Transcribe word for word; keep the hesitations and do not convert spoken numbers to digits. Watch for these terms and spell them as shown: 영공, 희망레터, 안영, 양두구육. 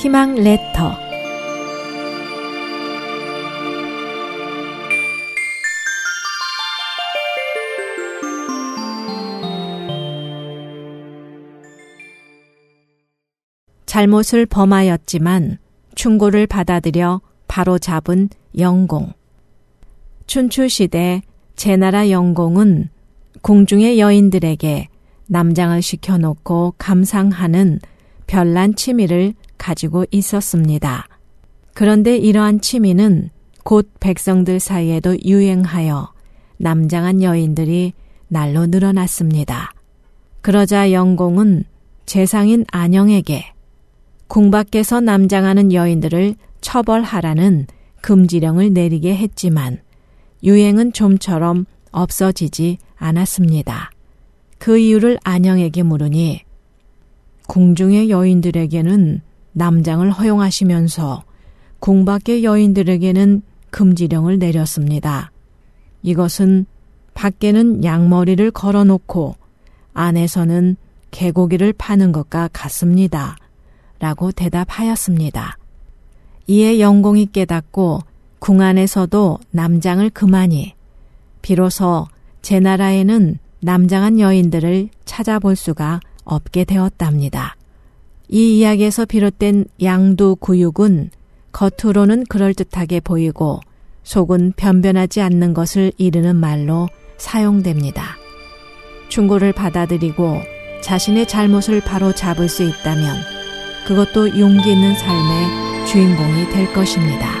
희망레터 잘못을 범하였지만 충고를 받아들여 바로 잡은 영공. 춘추시대 제나라 영공은 궁중의 여인들에게 남장을 시켜놓고 감상하는 별난 취미를 가지고 있었습니다. 그런데 이러한 취미는 곧 백성들 사이에도 유행하여 남장한 여인들이 날로 늘어났습니다. 그러자 영공은 재상인 안영에게 궁 밖에서 남장하는 여인들을 처벌하라는 금지령을 내리게 했지만 유행은 좀처럼 없어지지 않았습니다. 그 이유를 안영에게 물으니 궁중의 여인들에게는 남장을 허용하시면서 궁 밖의 여인들에게는 금지령을 내렸습니다. 이것은 밖에는 양머리를 걸어놓고 안에서는 개고기를 파는 것과 같습니다. 라고 대답하였습니다. 이에 영공이 깨닫고 궁 안에서도 남장을 그만이 비로소 제 나라에는 남장한 여인들을 찾아볼 수가 없게 되었답니다. 이 이야기에서 비롯된 양두구육은 겉으로는 그럴듯하게 보이고 속은 변변하지 않는 것을 이르는 말로 사용됩니다. 충고를 받아들이고 자신의 잘못을 바로 잡을 수 있다면 그것도 용기 있는 삶의 주인공이 될 것입니다.